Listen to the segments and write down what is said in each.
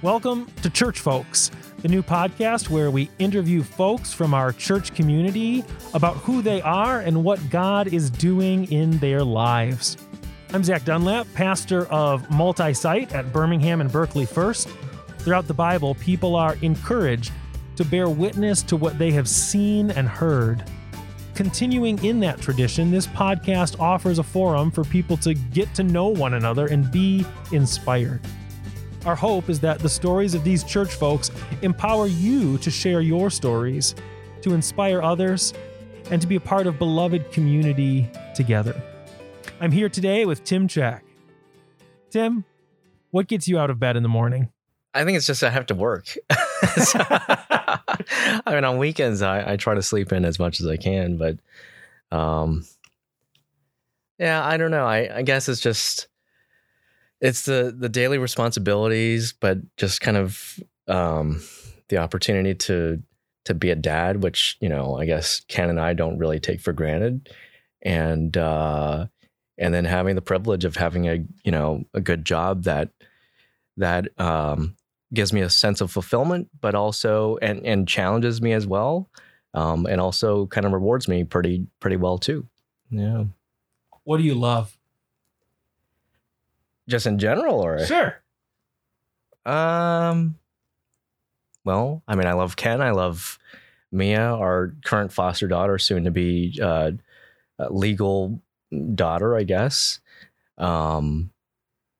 Welcome to Church Folks, the new podcast where we interview folks from our church community about who they are and what God is doing in their lives. I'm Zach Dunlap, pastor of Multi-Site at Birmingham and Berkeley First. Throughout the Bible, people are encouraged to bear witness to what they have seen and heard. Continuing in that tradition, this podcast offers a forum for people to get to know one another and be inspired. Our hope is that the stories of these church folks empower you to share your stories, to inspire others, and to be a part of beloved community together. I'm here today with Tim Jack. Tim, what gets you out of bed in the morning? I think it's just I have to work. So, I mean, on weekends, I try to sleep in as much as I can, but yeah, I don't know. I guess it's just... it's the daily responsibilities, but just kind of the opportunity to be a dad, which, you know, I guess Ken and I don't really take for granted. And then having the privilege of having a good job that gives me a sense of fulfillment, but also and challenges me as well. And also kind of rewards me pretty well too. Yeah. What do you love? Just in general, or sure. Well, I mean, I love Ken. I love Mia, our current foster daughter, soon to be legal daughter, I guess. I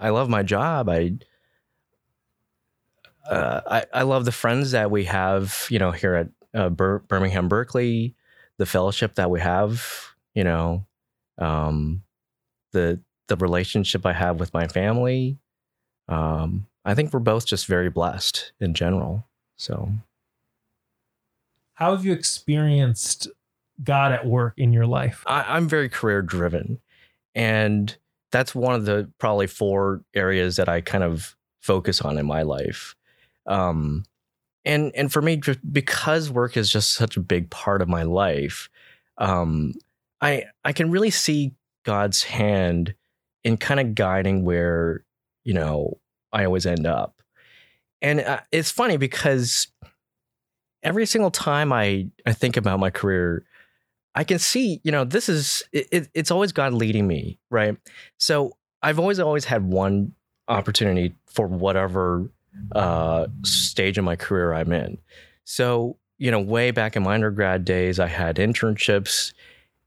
love my job. I love the friends that we have, you know, here at Birmingham, Berkeley, the fellowship that we have, you know, the relationship I have with my family. I think we're both just very blessed in general. So how have you experienced God at work in your life? I'm very career driven. And that's one of the probably four areas that I kind of focus on in my life. And for me, because work is just such a big part of my life, I can really see God's hand in kind of guiding where, you know, I always end up. And it's funny because every single time I think about my career, I can see, you know, this is, it's always God leading me, right? So I've always had one opportunity for whatever stage of my career I'm in. So, you know, way back in my undergrad days, I had internships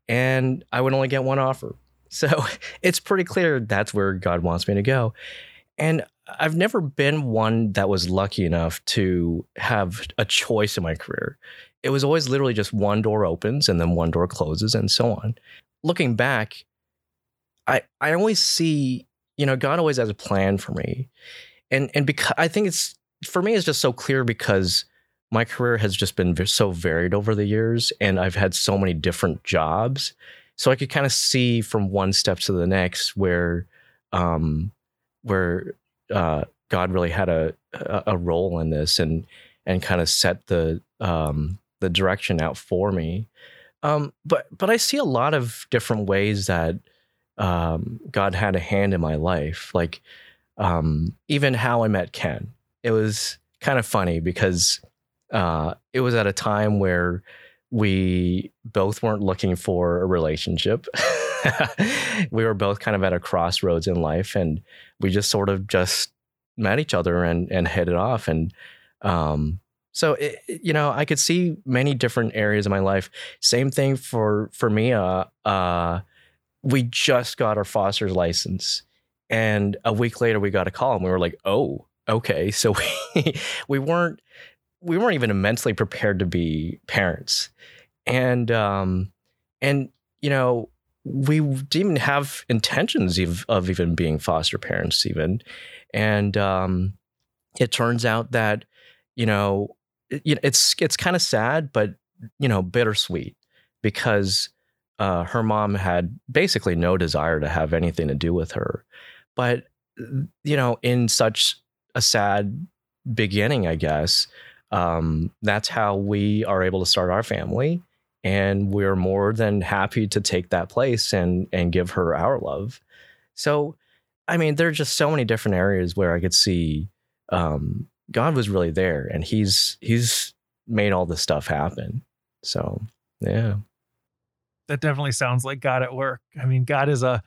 and I would only get one offer. So it's pretty clear that's where God wants me to go. And I've never been one that was lucky enough to have a choice in my career. It was always literally just one door opens and then one door closes and so on. Looking back, I always see, you know, God always has a plan for me. And because I think it's, for me, it's just so clear because my career has just been so varied over the years and I've had so many different jobs. So I could kind of see from one step to the next where God really had a role in this and kind of set the direction out for me. But I see a lot of different ways that God had a hand in my life. Like even how I met Ken, it was kind of funny because it was at a time where we both weren't looking for a relationship. We were both kind of at a crossroads in life and we just sort of just met each other and hit it off. And so, you know, I could see many different areas of my life. Same thing for Mia. We just got our foster's license and a week later we got a call and we were like, oh, okay. So we weren't even immensely prepared to be parents. And you know, we didn't even have intentions of even being foster parents even. And it turns out that, you know, it's kind of sad, but, you know, bittersweet because her mom had basically no desire to have anything to do with her. But, you know, in such a sad beginning, I guess, that's how we are able to start our family. And we're more than happy to take that place and give her our love. So, I mean, there are just so many different areas where I could see God was really there, and he's made all this stuff happen. So, yeah. That definitely sounds like God at work. I mean, God is a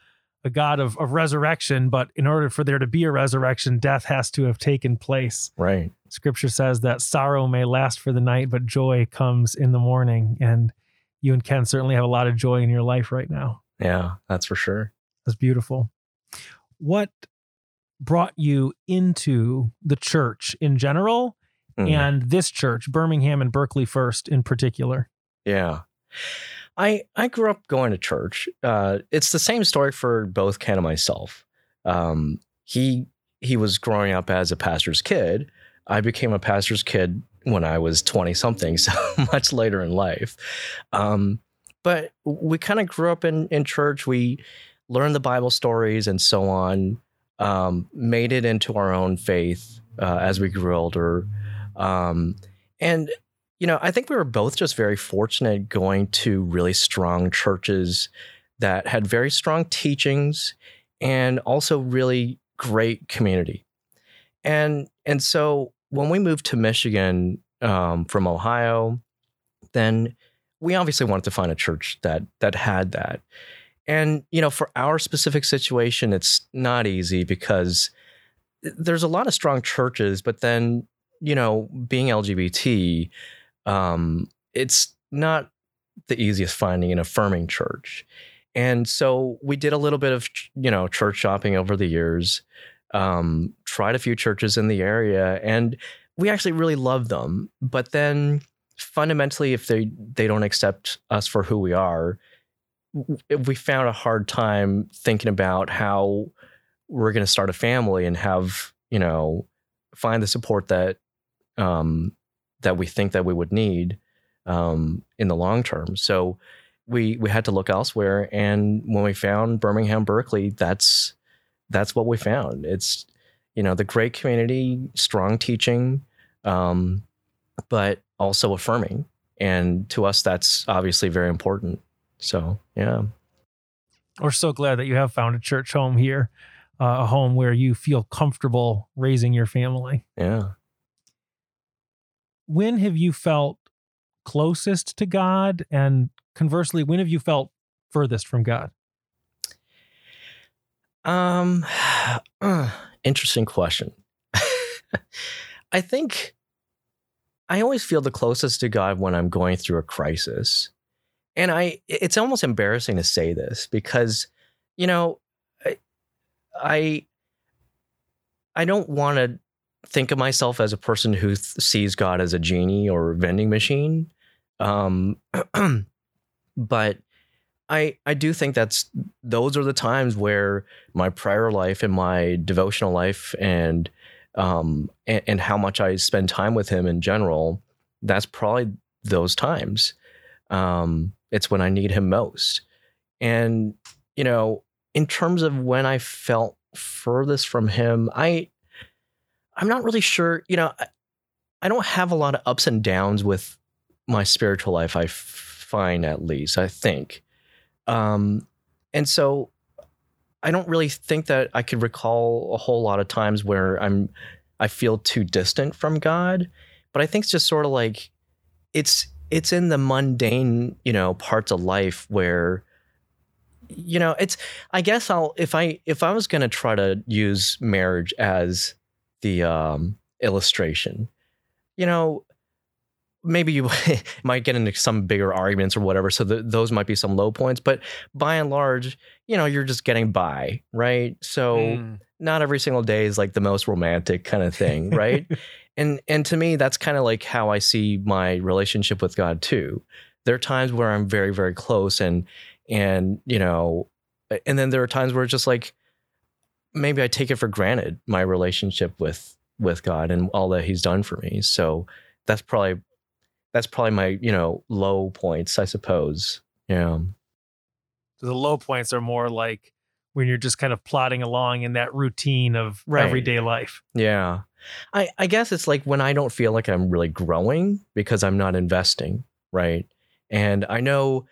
God of resurrection, but in order for there to be a resurrection, death has to have taken place. Right. Scripture says that sorrow may last for the night, but joy comes in the morning. And you and Ken certainly have a lot of joy in your life right now. Yeah, that's for sure. That's beautiful. What brought you into the church in general, and this church, Birmingham and Berkeley First in particular? Yeah. I grew up going to church. It's the same story for both Ken and myself. He was growing up as a pastor's kid. I became a pastor's kid when I was 20-something, so much later in life. But we kind of grew up in church. We learned the Bible stories and so on, made it into our own faith as we grew older. And you know, I think we were both just very fortunate going to really strong churches that had very strong teachings and also really great community. And so when we moved to Michigan from Ohio, then we obviously wanted to find a church that had that. And, you know, for our specific situation, it's not easy because there's a lot of strong churches, but then, you know, being LGBT, it's not the easiest finding an affirming church. And so we did a little bit of, you know, church shopping over the years, tried a few churches in the area, and we actually really loved them. But then fundamentally, if they don't accept us for who we are, we found a hard time thinking about how we're going to start a family and have, you know, find the support that that we think that we would need in the long term. So we had to look elsewhere. And when we found Birmingham, Berkeley, that's what we found. It's, you know, the great community, strong teaching, but also affirming. And to us, that's obviously very important. So, yeah. We're so glad that you have found a church home here, a home where you feel comfortable raising your family. Yeah. When have you felt closest to God? And conversely, when have you felt furthest from God? Interesting question. I think I always feel the closest to God when I'm going through a crisis. And it's almost embarrassing to say this because, you know, I don't want to think of myself as a person who sees God as a genie or a vending machine. But I do think those are the times where my prayer life and my devotional life and how much I spend time with him in general, that's probably those times. It's when I need him most. And, you know, in terms of when I felt furthest from him, I'm not really sure. You know, I don't have a lot of ups and downs with my spiritual life, I find, at least, I think. And so I don't really think that I could recall a whole lot of times where I feel too distant from God. But I think it's just sort of like it's in the mundane, you know, parts of life where, you know, it's, I guess if I was going to try to use marriage as the illustration, you know, maybe you might get into some bigger arguments or whatever. So those might be some low points, but by and large, you know, you're just getting by, right? So not every single day is like the most romantic kind of thing, right? And to me, that's kind of like how I see my relationship with God too. There are times where I'm very, very close and, you know, and then there are times where it's just like, maybe I take it for granted, my relationship with God and all that he's done for me. So that's probably my, you know, low points, I suppose. Yeah. So the low points are more like when you're just kind of plodding along in that routine of everyday life. Yeah. I guess it's like when I don't feel like I'm really growing because I'm not investing, right? And I know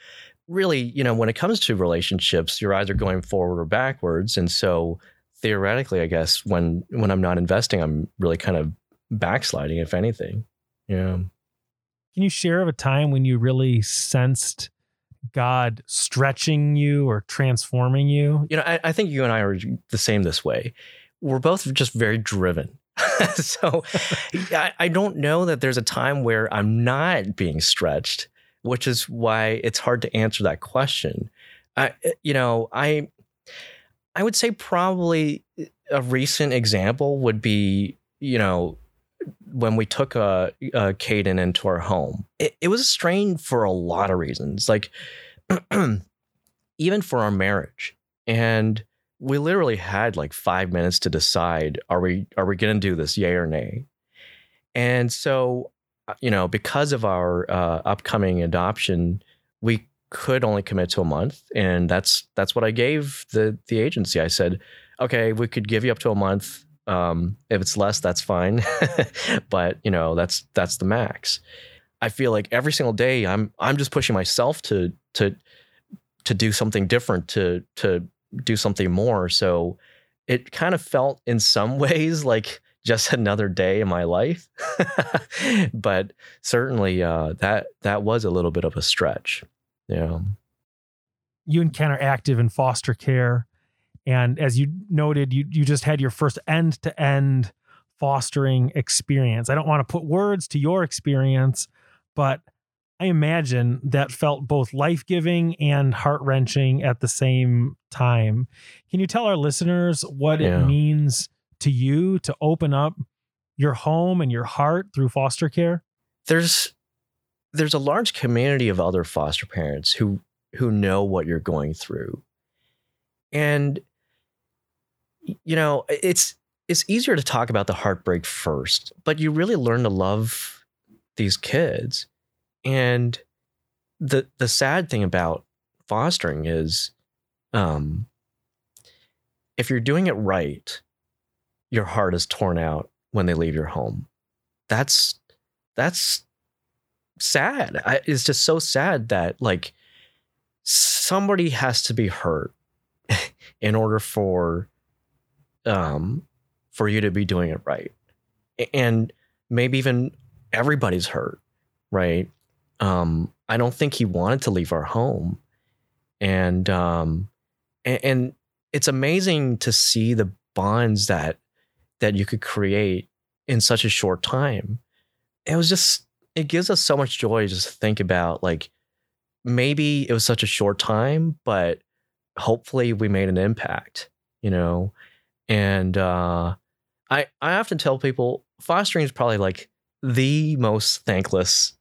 really, you know, when it comes to relationships, you're either going forward or backwards. And so theoretically, I guess when I'm not investing, I'm really kind of backsliding, if anything. Yeah. Can you share of a time when you really sensed God stretching you or transforming you? You know, I think you and I are the same this way. We're both just very driven. So I don't know that there's a time where I'm not being stretched, which is why it's hard to answer that question. I would say probably a recent example would be, you know, when we took Caden into our home, it was a strain for a lot of reasons, like even for our marriage. And we literally had like 5 minutes to decide, are we going to do this, yay or nay? And so, you know, because of our upcoming adoption, we could only commit to a month. And that's what I gave the agency. I said, okay, we could give you up to a month. If it's less, that's fine. But, you know, that's the max. I feel like every single day I'm just pushing myself to do something different, to do something more. So it kind of felt in some ways like just another day in my life. But certainly that was a little bit of a stretch. Yeah. You and Ken are active in foster care. And as you noted, you just had your first end-to-end fostering experience. I don't want to put words to your experience, but I imagine that felt both life-giving and heart-wrenching at the same time. Can you tell our listeners what it means to you to open up your home and your heart through foster care? There's a large community of other foster parents who know what you're going through. And you know, it's easier to talk about the heartbreak first, but you really learn to love these kids. And the sad thing about fostering is, if you're doing it right, your heart is torn out when they leave your home. That's sad. It's just so sad that like somebody has to be hurt in order for you to be doing it right. And maybe even everybody's hurt, right? I don't think he wanted to leave our home. And it's amazing to see the bonds that you could create in such a short time. It gives us so much joy just to think about, like, maybe it was such a short time, but hopefully we made an impact, you know? And I often tell people fostering is probably like the most thankless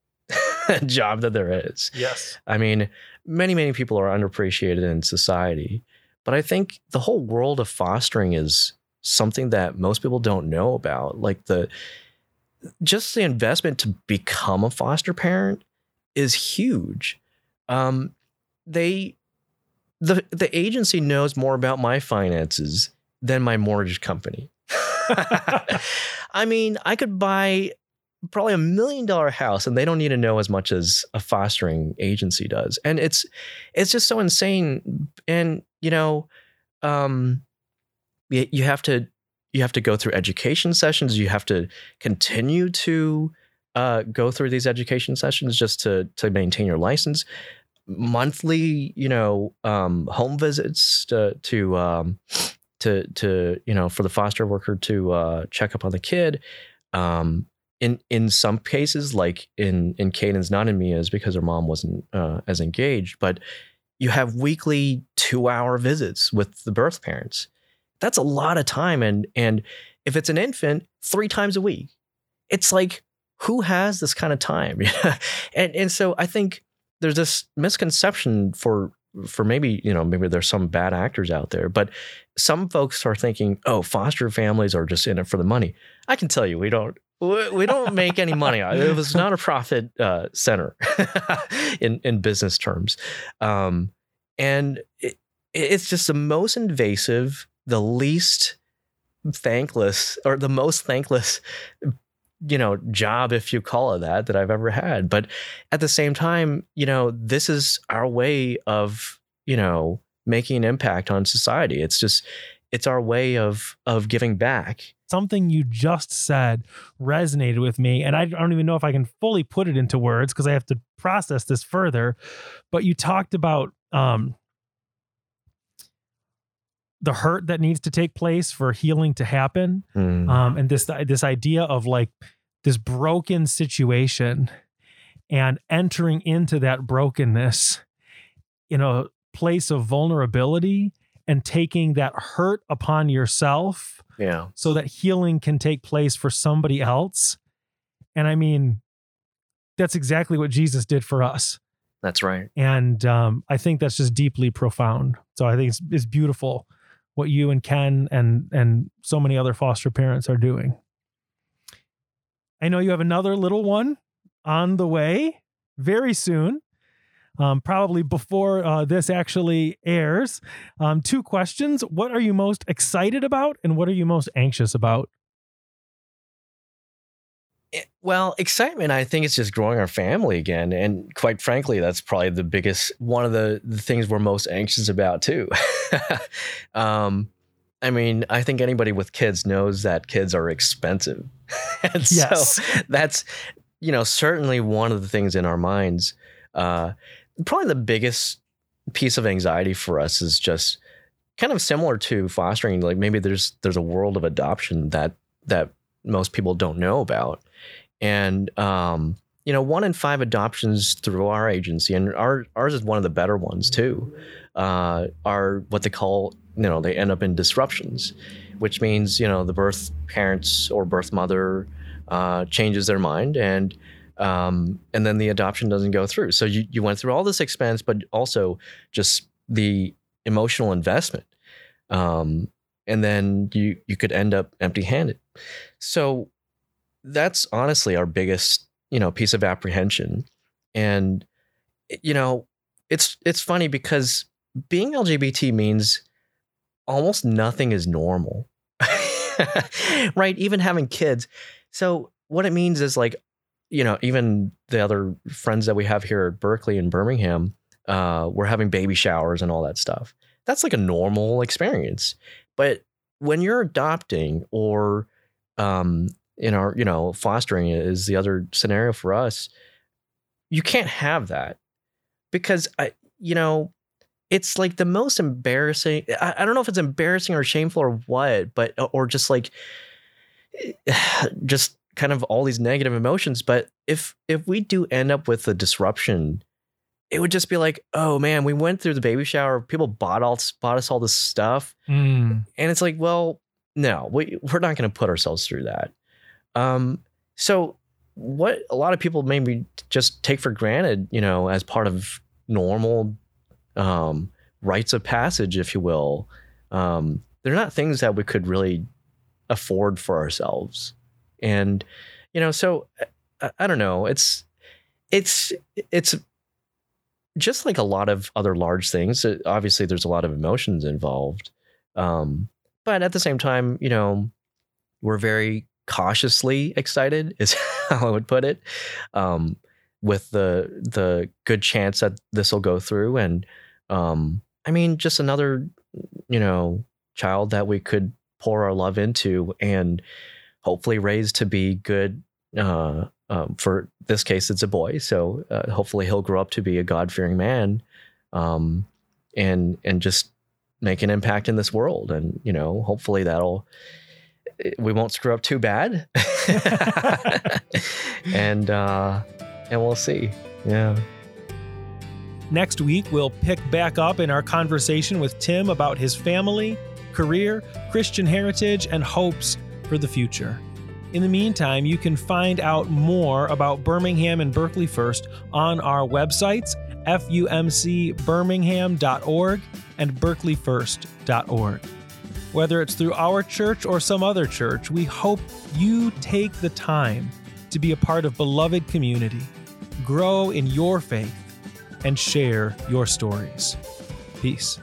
job that there is. Yes. I mean, many, many people are underappreciated in society, but I think the whole world of fostering is something that most people don't know about. Like just the investment to become a foster parent is huge. The agency knows more about my finances than my mortgage company. I mean, I could buy probably $1 million house and they don't need to know as much as a fostering agency does. And it's just so insane. And, you know, you have to go through education sessions. You have to continue to go through these education sessions just to maintain your license. Monthly, you know, home visits to you know, for the foster worker to check up on the kid. In some cases, like in Caden's, not in Mia's, because her mom wasn't as engaged. But you have weekly 2-hour visits with the birth parents. That's a lot of time, and if it's an infant, 3 times a week. It's like, who has this kind of time? and so I think there's this misconception for maybe, you know, maybe there's some bad actors out there, but some folks are thinking, oh, foster families are just in it for the money. I can tell you, we don't make any money. It was not a profit center in business terms. And it's just the most invasive, the least thankless, or the most thankless, you know, job, if you call it that I've ever had. But at the same time, you know, this is our way of, you know, making an impact on society. It's just, it's our way of giving back. Something you just said resonated with me, and I don't even know if I can fully put it into words because I have to process this further, but you talked about the hurt that needs to take place for healing to happen. And this idea of like this broken situation and entering into that brokenness in a place of vulnerability and taking that hurt upon yourself so that healing can take place for somebody else. And I mean, that's exactly what Jesus did for us. That's right. And I think that's just deeply profound. So I think it's beautiful what you and Ken and so many other foster parents are doing. I know you have another little one on the way very soon, probably before this actually airs. Two questions. What are you most excited about and what are you most anxious about? Well, excitement, I think it's just growing our family again. And quite frankly, that's probably the biggest, one of the things we're most anxious about too. I mean, I think anybody with kids knows that kids are expensive. And yes. So that's, you know, certainly one of the things in our minds. Probably the biggest piece of anxiety for us is just kind of similar to fostering. Like maybe there's a world of adoption that most people don't know about. And, you know, 1 in 5 adoptions through our agency, and ours is one of the better ones too, are what they call, you know, they end up in disruptions, which means, you know, the birth parents or birth mother changes their mind and then the adoption doesn't go through. So you went through all this expense, but also just the emotional investment. And then you could end up empty-handed. So that's honestly our biggest, you know, piece of apprehension. And, you know, it's funny because being LGBT means almost nothing is normal, right? Even having kids. So what it means is like, you know, even the other friends that we have here at Berkeley and Birmingham, we're having baby showers and all that stuff. That's like a normal experience. But when you're adopting or in our, you know, fostering is the other scenario for us, you can't have that because, you know, it's like the most embarrassing. I don't know if it's embarrassing or shameful or what, but or just like just kind of all these negative emotions. But if we do end up with a disruption, it would just be like, oh man, we went through the baby shower. People bought us all this stuff. And it's like, well, no, we're not going to put ourselves through that. So what a lot of people maybe just take for granted, you know, as part of normal rites of passage, if you will, they're not things that we could really afford for ourselves. And, you know, so I don't know, it's just like a lot of other large things. Obviously, there's a lot of emotions involved. But at the same time, you know, we're very cautiously excited is how I would put it, with the good chance that this will go through. And I mean, just another, you know, child that we could pour our love into and hopefully raise to be good. For this case, it's a boy. So hopefully he'll grow up to be a God-fearing man and just make an impact in this world. And, you know, hopefully we won't screw up too bad. And we'll see. Yeah. Next week, we'll pick back up in our conversation with Tim about his family, career, Christian heritage, and hopes for the future. In the meantime, you can find out more about Birmingham and Berkeley First on our websites, fumcbirmingham.org and berkeleyfirst.org. Whether it's through our church or some other church, we hope you take the time to be a part of beloved community, grow in your faith, and share your stories. Peace.